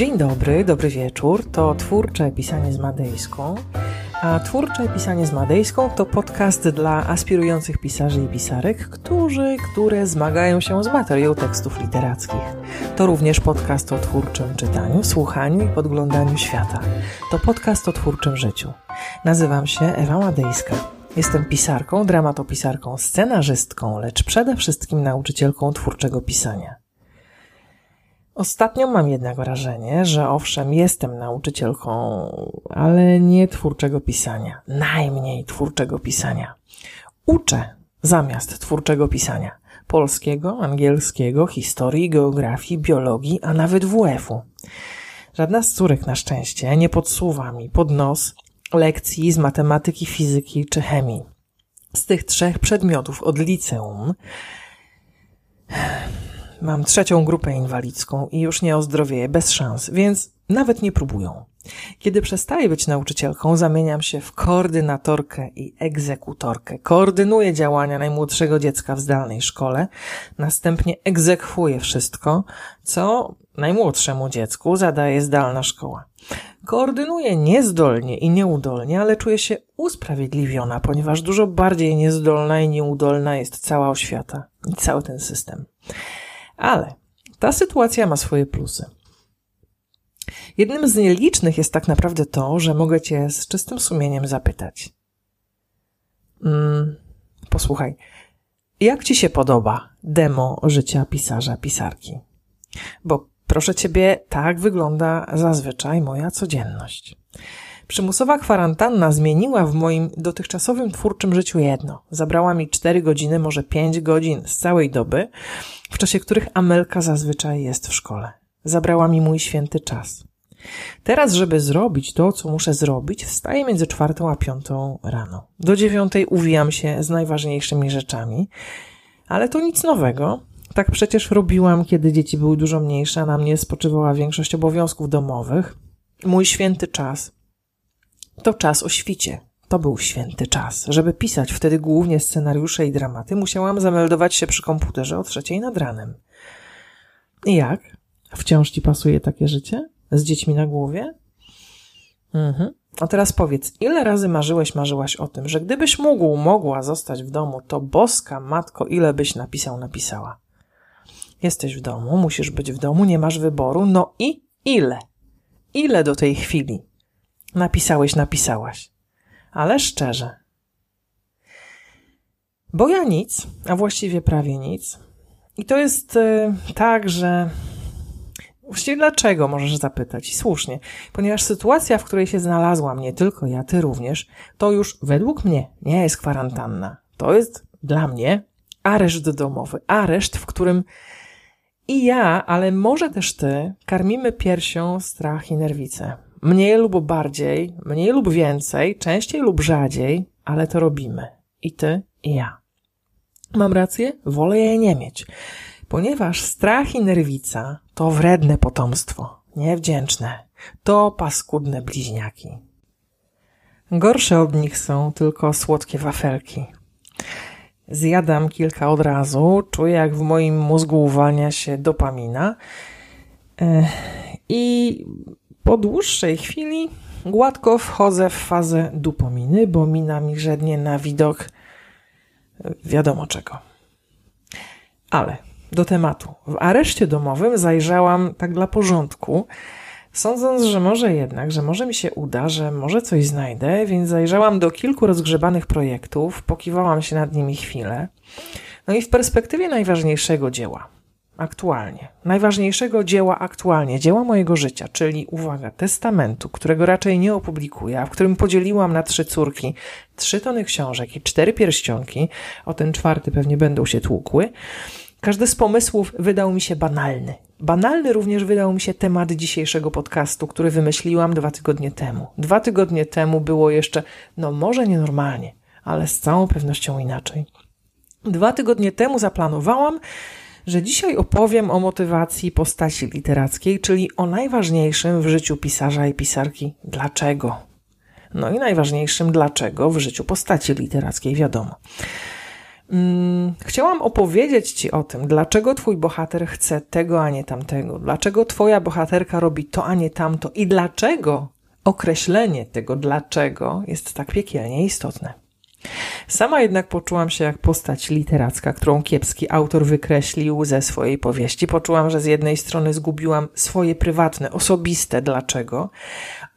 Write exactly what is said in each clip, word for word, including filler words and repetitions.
Dzień dobry, dobry wieczór. To Twórcze Pisanie z Madejską. A Twórcze Pisanie z Madejską to podcast dla aspirujących pisarzy i pisarek, którzy, które zmagają się z materią tekstów literackich. To również podcast o twórczym czytaniu, słuchaniu i podglądaniu świata. To podcast o twórczym życiu. Nazywam się Ewa Madejska. Jestem pisarką, dramatopisarką, scenarzystką, lecz przede wszystkim nauczycielką twórczego pisania. Ostatnio mam jednak wrażenie, że owszem, jestem nauczycielką, ale nie twórczego pisania. Najmniej twórczego pisania. Uczę zamiast twórczego pisania. Polskiego, angielskiego, historii, geografii, biologii, a nawet W F u. Żadna z córek na szczęście nie podsuwa mi pod nos lekcji z matematyki, fizyki czy chemii. Z tych trzech przedmiotów od liceum mam trzecią grupę inwalidzką i już nie ozdrowieję bez szans, więc nawet nie próbują. Kiedy przestaję być nauczycielką, zamieniam się w koordynatorkę i egzekutorkę. Koordynuję działania najmłodszego dziecka w zdalnej szkole, następnie egzekwuję wszystko, co najmłodszemu dziecku zadaje zdalna szkoła. Koordynuję niezdolnie i nieudolnie, ale czuję się usprawiedliwiona, ponieważ dużo bardziej niezdolna i nieudolna jest cała oświata i cały ten system. Ale ta sytuacja ma swoje plusy. Jednym z nielicznych jest tak naprawdę to, że mogę cię z czystym sumieniem zapytać. Mm, posłuchaj, jak ci się podoba demo życia pisarza, pisarki? Bo proszę ciebie, tak wygląda zazwyczaj moja codzienność. Przymusowa kwarantanna zmieniła w moim dotychczasowym twórczym życiu jedno. Zabrała mi cztery godziny, może pięć godzin z całej doby, w czasie których Amelka zazwyczaj jest w szkole. Zabrała mi mój święty czas. Teraz, żeby zrobić to, co muszę zrobić, wstaję między czwartą a piątą rano. Do dziewiątej uwijam się z najważniejszymi rzeczami, ale to nic nowego. Tak przecież robiłam, kiedy dzieci były dużo mniejsze, a na mnie spoczywała większość obowiązków domowych. Mój święty czas to czas o świcie. To był święty czas. Żeby pisać wtedy głównie scenariusze i dramaty, musiałam zameldować się przy komputerze o trzeciej nad ranem. I jak? Wciąż ci pasuje takie życie? Z dziećmi na głowie? Mhm. A teraz powiedz, ile razy marzyłeś, marzyłaś o tym, że gdybyś mógł, mogła zostać w domu, to boska matko, ile byś napisał, napisała? Jesteś w domu, musisz być w domu, nie masz wyboru, no i ile? Ile do tej chwili napisałeś, napisałaś? Ale szczerze. Bo ja nic, a właściwie prawie nic. I to jest yy, tak, że... Właściwie dlaczego, możesz zapytać, i słusznie. Ponieważ sytuacja, w której się znalazłam, nie tylko ja, ty również, to już według mnie nie jest kwarantanna. To jest dla mnie areszt domowy. Areszt, w którym i ja, ale może też ty, karmimy piersią strach i nerwice. Mniej lub bardziej, mniej lub więcej, częściej lub rzadziej, ale to robimy. I ty, i ja. Mam rację? Wolę jej nie mieć. Ponieważ strach i nerwica to wredne potomstwo, niewdzięczne, to paskudne bliźniaki. Gorsze od nich są tylko słodkie wafelki. Zjadam kilka od razu, czuję jak w moim mózgu uwalnia się dopamina i po dłuższej chwili gładko wchodzę w fazę dopaminy, bo mina mi żednie na widok wiadomo czego. Ale do tematu. W areszcie domowym zajrzałam tak dla porządku, sądząc, że może jednak, że może mi się uda, że może coś znajdę, więc zajrzałam do kilku rozgrzebanych projektów, pokiwałam się nad nimi chwilę. No i w perspektywie najważniejszego dzieła aktualnie, najważniejszego dzieła aktualnie, dzieła mojego życia, czyli, uwaga, testamentu, którego raczej nie opublikuję, a w którym podzieliłam na trzy córki trzy tony książek i cztery pierścionki, o ten czwarty pewnie będą się tłukły. Każdy z pomysłów wydał mi się banalny. Banalny również wydał mi się temat dzisiejszego podcastu, który wymyśliłam dwa tygodnie temu. Dwa tygodnie temu było jeszcze, no może nienormalnie, ale z całą pewnością inaczej. Dwa tygodnie temu zaplanowałam, że dzisiaj opowiem o motywacji postaci literackiej, czyli o najważniejszym w życiu pisarza i pisarki dlaczego. No i najważniejszym dlaczego w życiu postaci literackiej, wiadomo. Chciałam opowiedzieć Ci o tym, dlaczego Twój bohater chce tego, a nie tamtego, dlaczego Twoja bohaterka robi to, a nie tamto i dlaczego określenie tego dlaczego jest tak piekielnie istotne. Sama jednak poczułam się jak postać literacka, którą kiepski autor wykreślił ze swojej powieści. Poczułam, że z jednej strony zgubiłam swoje prywatne, osobiste dlaczego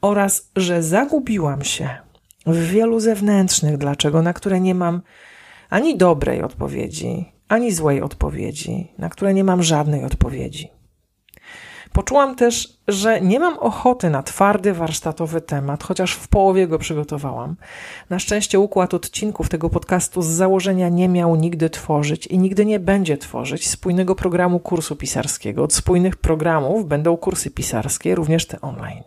oraz, że zagubiłam się w wielu zewnętrznych dlaczego, na które nie mam ani dobrej odpowiedzi, ani złej odpowiedzi, na które nie mam żadnej odpowiedzi. Poczułam też, że nie mam ochoty na twardy, warsztatowy temat, chociaż w połowie go przygotowałam. Na szczęście układ odcinków tego podcastu z założenia nie miał nigdy tworzyć i nigdy nie będzie tworzyć spójnego programu kursu pisarskiego. Od spójnych programów będą kursy pisarskie, również te online.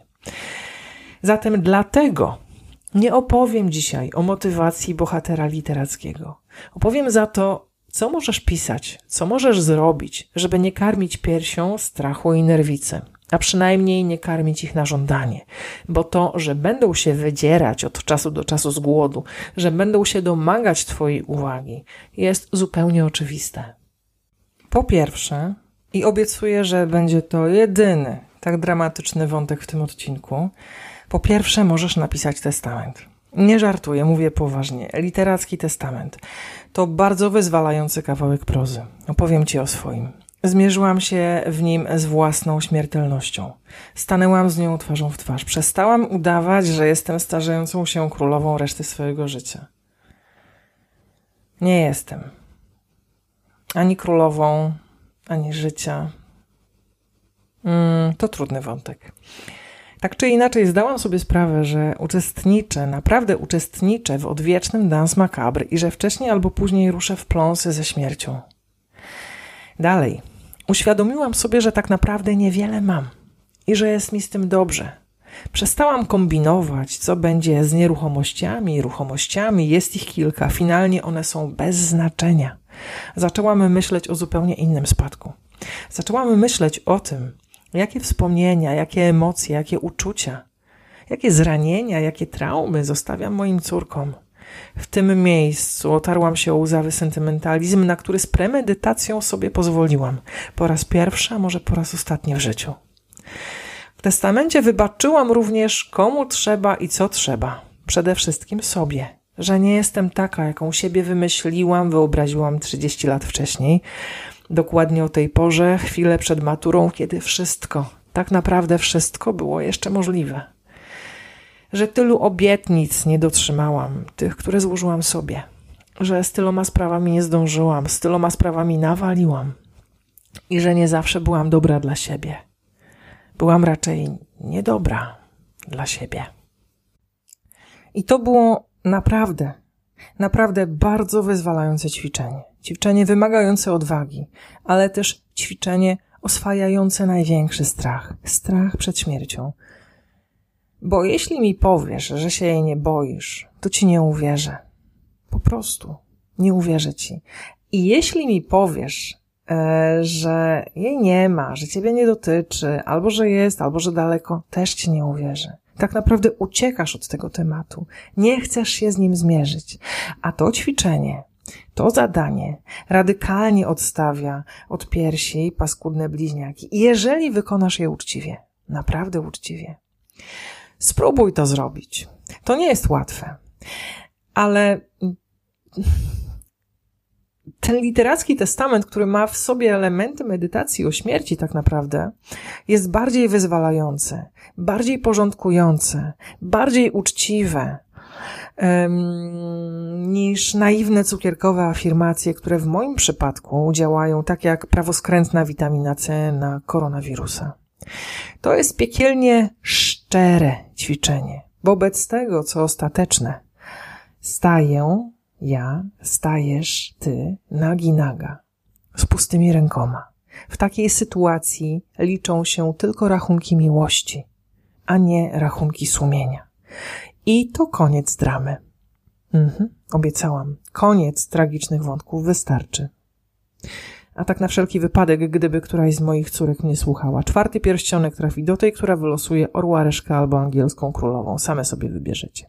Zatem dlatego nie opowiem dzisiaj o motywacji bohatera literackiego. Opowiem za to, co możesz pisać, co możesz zrobić, żeby nie karmić piersią strachu i nerwicy, a przynajmniej nie karmić ich na żądanie, bo to, że będą się wydzierać od czasu do czasu z głodu, że będą się domagać Twojej uwagi, jest zupełnie oczywiste. Po pierwsze, i obiecuję, że będzie to jedyny tak dramatyczny wątek w tym odcinku, po pierwsze możesz napisać testament. Nie żartuję, mówię poważnie. Literacki testament to bardzo wyzwalający kawałek prozy. Opowiem Ci o swoim. Zmierzyłam się w nim z własną śmiertelnością. Stanęłam z nią twarzą w twarz. Przestałam udawać, że jestem starzejącą się królową reszty swojego życia. Nie jestem. Ani królową, ani życia. Mm, to trudny wątek. Tak czy inaczej zdałam sobie sprawę, że uczestniczę, naprawdę uczestniczę w odwiecznym dans macabre i że wcześniej albo później ruszę w pląsy ze śmiercią. Dalej, uświadomiłam sobie, że tak naprawdę niewiele mam i że jest mi z tym dobrze. Przestałam kombinować, co będzie z nieruchomościami, ruchomościami, jest ich kilka, finalnie one są bez znaczenia. Zaczęłam myśleć o zupełnie innym spadku. Zaczęłam myśleć o tym, jakie wspomnienia, jakie emocje, jakie uczucia, jakie zranienia, jakie traumy zostawiam moim córkom. W tym miejscu otarłam się o łzawy sentymentalizm, na który z premedytacją sobie pozwoliłam. Po raz pierwszy, a może po raz ostatni w życiu. W testamencie wybaczyłam również, komu trzeba i co trzeba. Przede wszystkim sobie, że nie jestem taka, jaką siebie wymyśliłam, wyobraziłam trzydzieści lat wcześniej. Dokładnie o tej porze, chwilę przed maturą, kiedy wszystko, tak naprawdę wszystko było jeszcze możliwe. Że tylu obietnic nie dotrzymałam, tych, które złożyłam sobie. Że z tyloma sprawami nie zdążyłam, z tyloma sprawami nawaliłam. I że nie zawsze byłam dobra dla siebie. Byłam raczej niedobra dla siebie. I to było naprawdę, naprawdę bardzo wyzwalające ćwiczenie. Ćwiczenie wymagające odwagi, ale też ćwiczenie oswajające największy strach. Strach przed śmiercią. Bo jeśli mi powiesz, że się jej nie boisz, to ci nie uwierzę. Po prostu nie uwierzę ci. I jeśli mi powiesz, e, że jej nie ma, że ciebie nie dotyczy, albo że jest, albo że daleko, też ci nie uwierzę. Tak naprawdę uciekasz od tego tematu. Nie chcesz się z nim zmierzyć. A to ćwiczenie, to zadanie radykalnie odstawia od piersi paskudne bliźniaki, jeżeli wykonasz je uczciwie, naprawdę uczciwie. Spróbuj to zrobić. To nie jest łatwe, ale ten literacki testament, który ma w sobie elementy medytacji o śmierci tak naprawdę, jest bardziej wyzwalający, bardziej porządkujący, bardziej uczciwe, niż naiwne cukierkowe afirmacje, które w moim przypadku działają tak jak prawoskrętna witamina C na koronawirusa. To jest piekielnie szczere ćwiczenie. Wobec tego, co ostateczne, staję ja, stajesz ty, nagi naga, z pustymi rękoma. W takiej sytuacji liczą się tylko rachunki miłości, a nie rachunki sumienia. I to koniec dramy. Mhm, obiecałam. Koniec tragicznych wątków wystarczy. A tak na wszelki wypadek, gdyby któraś z moich córek mnie słuchała, czwarty pierścionek trafi do tej, która wylosuje orła, reszkę albo angielską królową. Same sobie wybierzecie.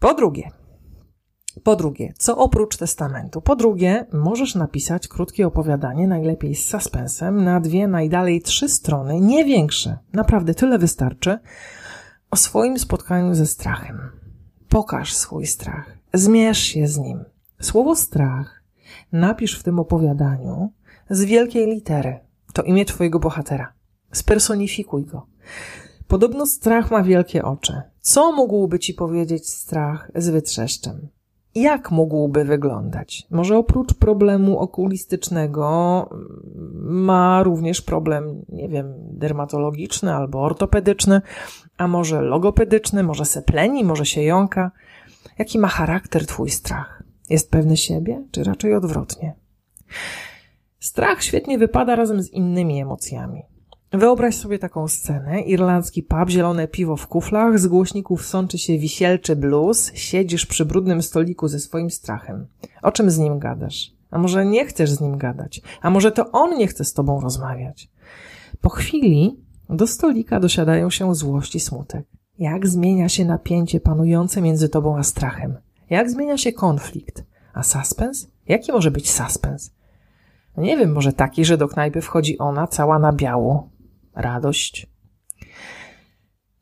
Po drugie, Po drugie, co oprócz testamentu? Po drugie, możesz napisać krótkie opowiadanie, najlepiej z suspensem, na dwie, najdalej trzy strony, nie większe, naprawdę tyle wystarczy, o swoim spotkaniu ze strachem. Pokaż swój strach, zmierz się z nim. Słowo strach napisz w tym opowiadaniu z wielkiej litery. To imię twojego bohatera. Spersonifikuj go. Podobno strach ma wielkie oczy. Co mógłby ci powiedzieć strach z wytrzeszczem? Jak mógłby wyglądać? Może oprócz problemu okulistycznego ma również problem, nie wiem, dermatologiczny albo ortopedyczny, a może logopedyczny, może se pleni, może się jąka. Jaki ma charakter twój strach? Jest pewny siebie, czy raczej odwrotnie? Strach świetnie wypada razem z innymi emocjami. Wyobraź sobie taką scenę. Irlandzki pub, zielone piwo w kuflach, z głośników sączy się wisielczy blues, siedzisz przy brudnym stoliku ze swoim strachem. O czym z nim gadasz? A może nie chcesz z nim gadać? A może to on nie chce z tobą rozmawiać? Po chwili do stolika dosiadają się złość i smutek. Jak zmienia się napięcie panujące między tobą a strachem? Jak zmienia się konflikt? A suspens? Jaki może być suspens? Nie wiem, może taki, że do knajpy wchodzi ona cała na biało. Radość.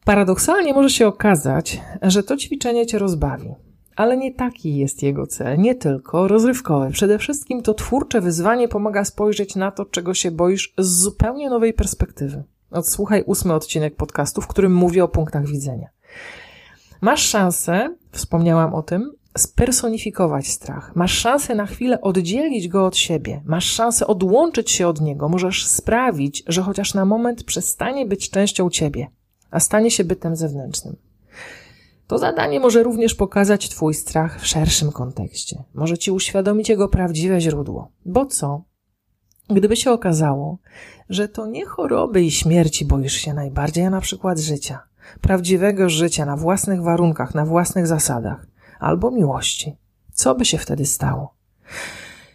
Paradoksalnie może się okazać, że to ćwiczenie cię rozbawi. Ale nie taki jest jego cel, nie tylko rozrywkowy. Przede wszystkim to twórcze wyzwanie pomaga spojrzeć na to, czego się boisz, z zupełnie nowej perspektywy. Odsłuchaj ósmy odcinek podcastu, w którym mówię o punktach widzenia. Masz szansę, wspomniałam o tym, spersonifikować strach. Masz szansę na chwilę oddzielić go od siebie. Masz szansę odłączyć się od niego. Możesz sprawić, że chociaż na moment przestanie być częścią ciebie, a stanie się bytem zewnętrznym. To zadanie może również pokazać twój strach w szerszym kontekście. Może ci uświadomić jego prawdziwe źródło. Bo co? Gdyby się okazało, że to nie choroby i śmierci boisz się najbardziej, a na przykład życia. Prawdziwego życia na własnych warunkach, na własnych zasadach. Albo miłości. Co by się wtedy stało?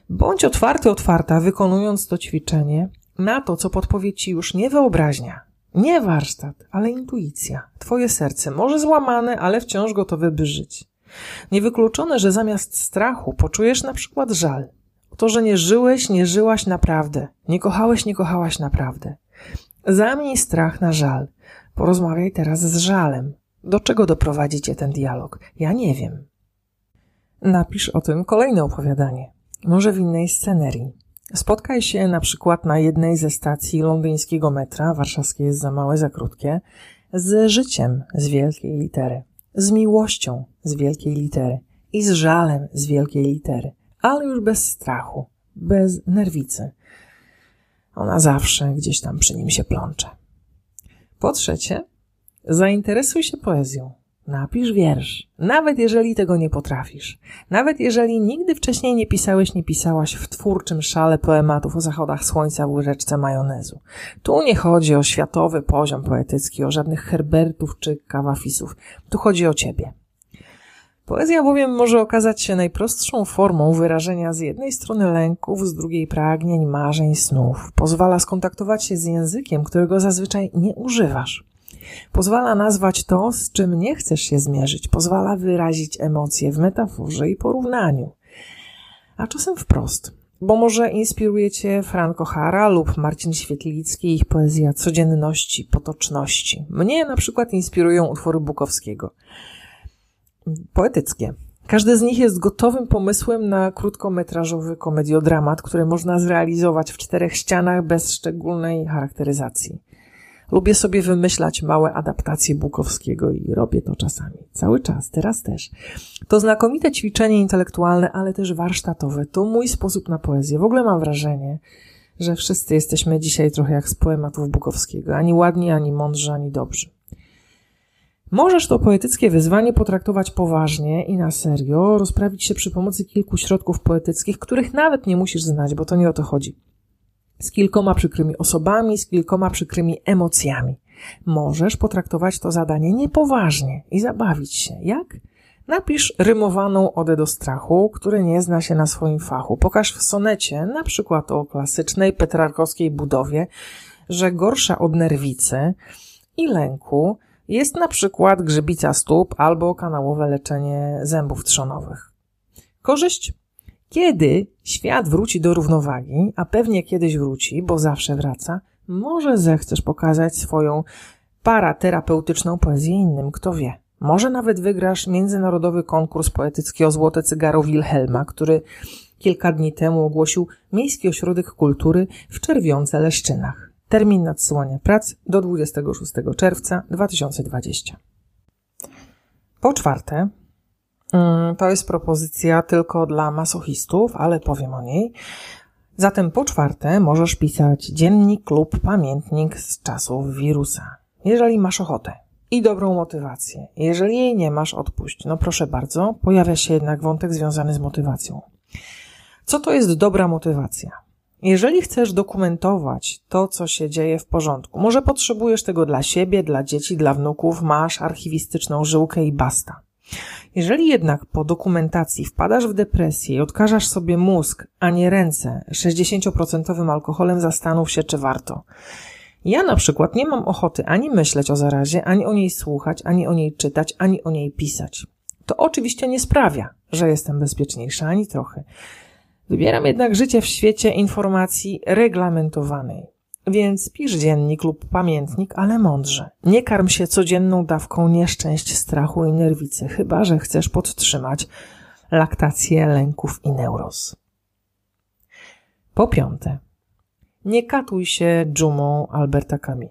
Bądź otwarty, otwarta, wykonując to ćwiczenie na to, co podpowie ci już nie wyobraźnia, nie warsztat, ale intuicja, twoje serce, może złamane, ale wciąż gotowe, by żyć. Niewykluczone, że zamiast strachu poczujesz na przykład żal. O to, że nie żyłeś, nie żyłaś naprawdę, nie kochałeś, nie kochałaś naprawdę. Zamień strach na żal. Porozmawiaj teraz z żalem. Do czego doprowadzi cię ten dialog? Ja nie wiem. Napisz o tym kolejne opowiadanie, może w innej scenerii. Spotkaj się na przykład na jednej ze stacji londyńskiego metra, warszawskie jest za małe, za krótkie, z życiem z wielkiej litery, z miłością z wielkiej litery i z żalem z wielkiej litery, ale już bez strachu, bez nerwicy. Ona zawsze gdzieś tam przy nim się plącze. Po trzecie, zainteresuj się poezją. Napisz wiersz, nawet jeżeli tego nie potrafisz. Nawet jeżeli nigdy wcześniej nie pisałeś, nie pisałaś w twórczym szale poematów o zachodach słońca w łyżeczce majonezu. Tu nie chodzi o światowy poziom poetycki, o żadnych Herbertów czy Kawafisów. Tu chodzi o ciebie. Poezja bowiem może okazać się najprostszą formą wyrażenia z jednej strony lęków, z drugiej pragnień, marzeń, snów. Pozwala skontaktować się z językiem, którego zazwyczaj nie używasz. Pozwala nazwać to, z czym nie chcesz się zmierzyć. Pozwala wyrazić emocje w metaforze i porównaniu. A czasem wprost, bo może inspiruje cię Frank O'Hara lub Marcin Świetlicki, ich poezja codzienności, potoczności. Mnie na przykład inspirują utwory Bukowskiego. Poetyckie. Każdy z nich jest gotowym pomysłem na krótkometrażowy komediodramat, który można zrealizować w czterech ścianach bez szczególnej charakteryzacji. Lubię sobie wymyślać małe adaptacje Bukowskiego i robię to czasami. Cały czas, teraz też. To znakomite ćwiczenie intelektualne, ale też warsztatowe. To mój sposób na poezję. W ogóle mam wrażenie, że wszyscy jesteśmy dzisiaj trochę jak z poematów Bukowskiego. Ani ładni, ani mądrzy, ani dobrzy. Możesz to poetyckie wyzwanie potraktować poważnie i na serio, rozprawić się przy pomocy kilku środków poetyckich, których nawet nie musisz znać, bo to nie o to chodzi. Z kilkoma przykrymi osobami, z kilkoma przykrymi emocjami. Możesz potraktować to zadanie niepoważnie i zabawić się. Jak? Napisz rymowaną odę do strachu, który nie zna się na swoim fachu. Pokaż w sonecie, na przykład o klasycznej petrarkowskiej budowie, że gorsza od nerwicy i lęku jest na przykład grzybica stóp albo kanałowe leczenie zębów trzonowych. Korzyść? Kiedy świat wróci do równowagi, a pewnie kiedyś wróci, bo zawsze wraca, może zechcesz pokazać swoją paraterapeutyczną poezję innym, kto wie. Może nawet wygrasz Międzynarodowy Konkurs Poetycki o Złote Cygaro Wilhelma, który kilka dni temu ogłosił Miejski Ośrodek Kultury w Czerwionce Leszczynach. Termin nadsyłania prac do dwudziestego szóstego czerwca dwa tysiące dwudziestego. Po czwarte, to jest propozycja tylko dla masochistów, ale powiem o niej. Zatem po czwarte możesz pisać dziennik lub pamiętnik z czasów wirusa, jeżeli masz ochotę i dobrą motywację. Jeżeli jej nie masz, odpuść. No proszę bardzo, pojawia się jednak wątek związany z motywacją. Co to jest dobra motywacja? Jeżeli chcesz dokumentować to, co się dzieje w porządku, może potrzebujesz tego dla siebie, dla dzieci, dla wnuków, masz archiwistyczną żyłkę i basta. Jeżeli jednak po dokumentacji wpadasz w depresję i odkażasz sobie mózg, a nie ręce, sześćdziesięcioprocentowym alkoholem, zastanów się, czy warto. Ja na przykład nie mam ochoty ani myśleć o zarazie, ani o niej słuchać, ani o niej czytać, ani o niej pisać. To oczywiście nie sprawia, że jestem bezpieczniejsza, ani trochę. Wybieram jednak życie w świecie informacji reglamentowanej. Więc pisz dziennik lub pamiętnik, ale mądrze. Nie karm się codzienną dawką nieszczęść, strachu i nerwicy, chyba że chcesz podtrzymać laktację lęków i neuroz. Po piąte, nie katuj się dżumą Alberta Camus.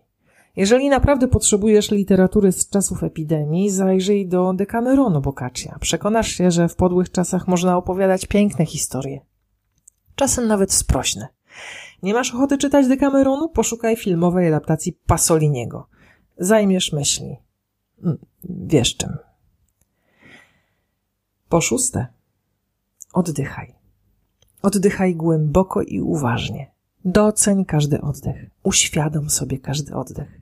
Jeżeli naprawdę potrzebujesz literatury z czasów epidemii, zajrzyj do Decameronu Boccaccia. Przekonasz się, że w podłych czasach można opowiadać piękne historie. Czasem nawet sprośne. Nie masz ochoty czytać Decameronu? Poszukaj filmowej adaptacji Pasoliniego. Zajmiesz myśli. Wiesz czym. Po szóste. Oddychaj. Oddychaj głęboko i uważnie. Doceń każdy oddech. Uświadom sobie każdy oddech.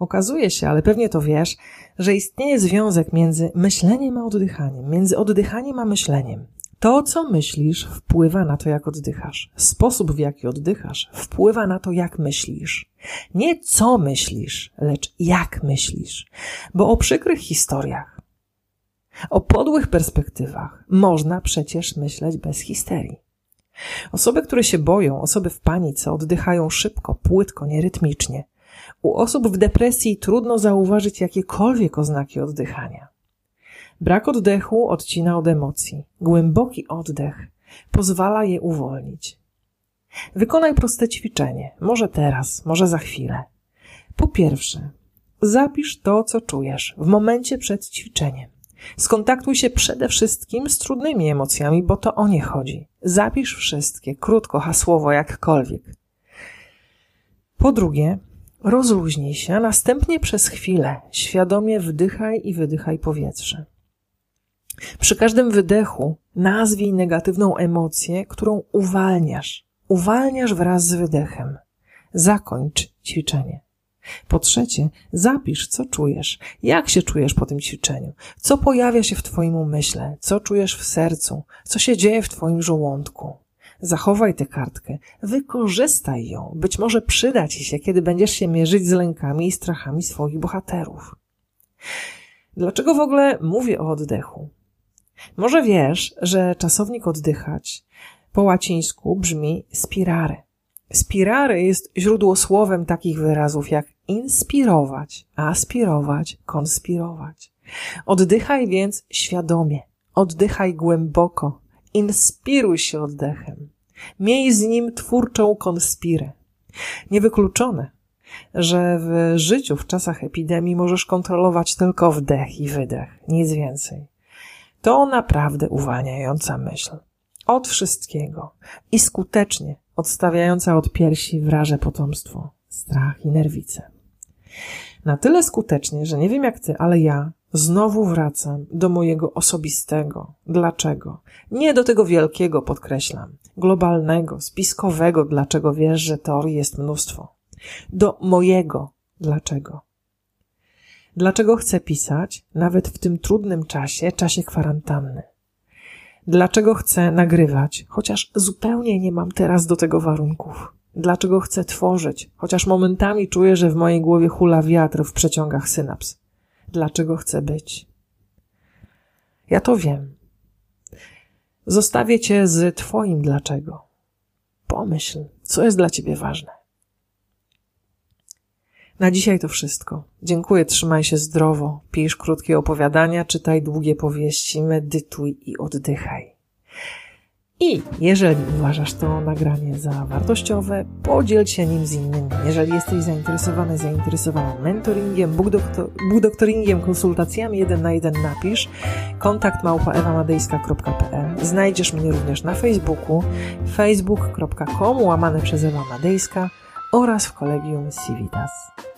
Okazuje się, ale pewnie to wiesz, że istnieje związek między myśleniem a oddychaniem, między oddychaniem a myśleniem. To, co myślisz, wpływa na to, jak oddychasz. Sposób, w jaki oddychasz, wpływa na to, jak myślisz. Nie co myślisz, lecz jak myślisz. Bo o przykrych historiach, o podłych perspektywach można przecież myśleć bez histerii. Osoby, które się boją, osoby w panice oddychają szybko, płytko, nierytmicznie. U osób w depresji trudno zauważyć jakiekolwiek oznaki oddychania. Brak oddechu odcina od emocji. Głęboki oddech pozwala je uwolnić. Wykonaj proste ćwiczenie. Może teraz, może za chwilę. Po pierwsze, zapisz to, co czujesz w momencie przed ćwiczeniem. Skontaktuj się przede wszystkim z trudnymi emocjami, bo to o nie chodzi. Zapisz wszystkie, krótko, hasłowo, jakkolwiek. Po drugie, rozluźnij się, a następnie przez chwilę świadomie wdychaj i wydychaj powietrze. Przy każdym wydechu nazwij negatywną emocję, którą uwalniasz. Uwalniasz wraz z wydechem. Zakończ ćwiczenie. Po trzecie, zapisz, co czujesz, jak się czujesz po tym ćwiczeniu, co pojawia się w twoim umyśle, co czujesz w sercu, co się dzieje w twoim żołądku. Zachowaj tę kartkę, wykorzystaj ją, być może przyda ci się, kiedy będziesz się mierzyć z lękami i strachami swoich bohaterów. Dlaczego w ogóle mówię o oddechu? Może wiesz, że czasownik oddychać po łacińsku brzmi spirare. Spirare jest źródłosłowem takich wyrazów jak inspirować, aspirować, konspirować. Oddychaj więc świadomie, oddychaj głęboko, inspiruj się oddechem. Miej z nim twórczą konspirę. Niewykluczone, że w życiu w czasach epidemii możesz kontrolować tylko wdech i wydech, nic więcej. To naprawdę uwalniająca myśl. Od wszystkiego i skutecznie odstawiająca od piersi wraże potomstwo, strach i nerwice. Na tyle skutecznie, że nie wiem jak ty, ale ja znowu wracam do mojego osobistego. Dlaczego? Nie do tego wielkiego, podkreślam, globalnego, spiskowego, dlaczego wiesz, że teorii jest mnóstwo. Do mojego dlaczego. Dlaczego chcę pisać nawet w tym trudnym czasie, czasie kwarantanny? Dlaczego chcę nagrywać, chociaż zupełnie nie mam teraz do tego warunków? Dlaczego chcę tworzyć, chociaż momentami czuję, że w mojej głowie hula wiatr w przeciągach synaps? Dlaczego chcę być? Ja to wiem. Zostawię cię z twoim dlaczego. Pomyśl, co jest dla ciebie ważne. Na dzisiaj to wszystko. Dziękuję, trzymaj się zdrowo, pisz krótkie opowiadania, czytaj długie powieści, medytuj i oddychaj. I jeżeli uważasz to nagranie za wartościowe, podziel się nim z innymi. Jeżeli jesteś zainteresowany, zainteresowana mentoringiem, bookdoktoringiem, konsultacjami jeden na jeden, napisz kontakt małpa ewamadejska kropka p l. Znajdziesz mnie również na Facebooku facebook kropka com łamane przez Ewa Madejska oraz w Collegium Civitas.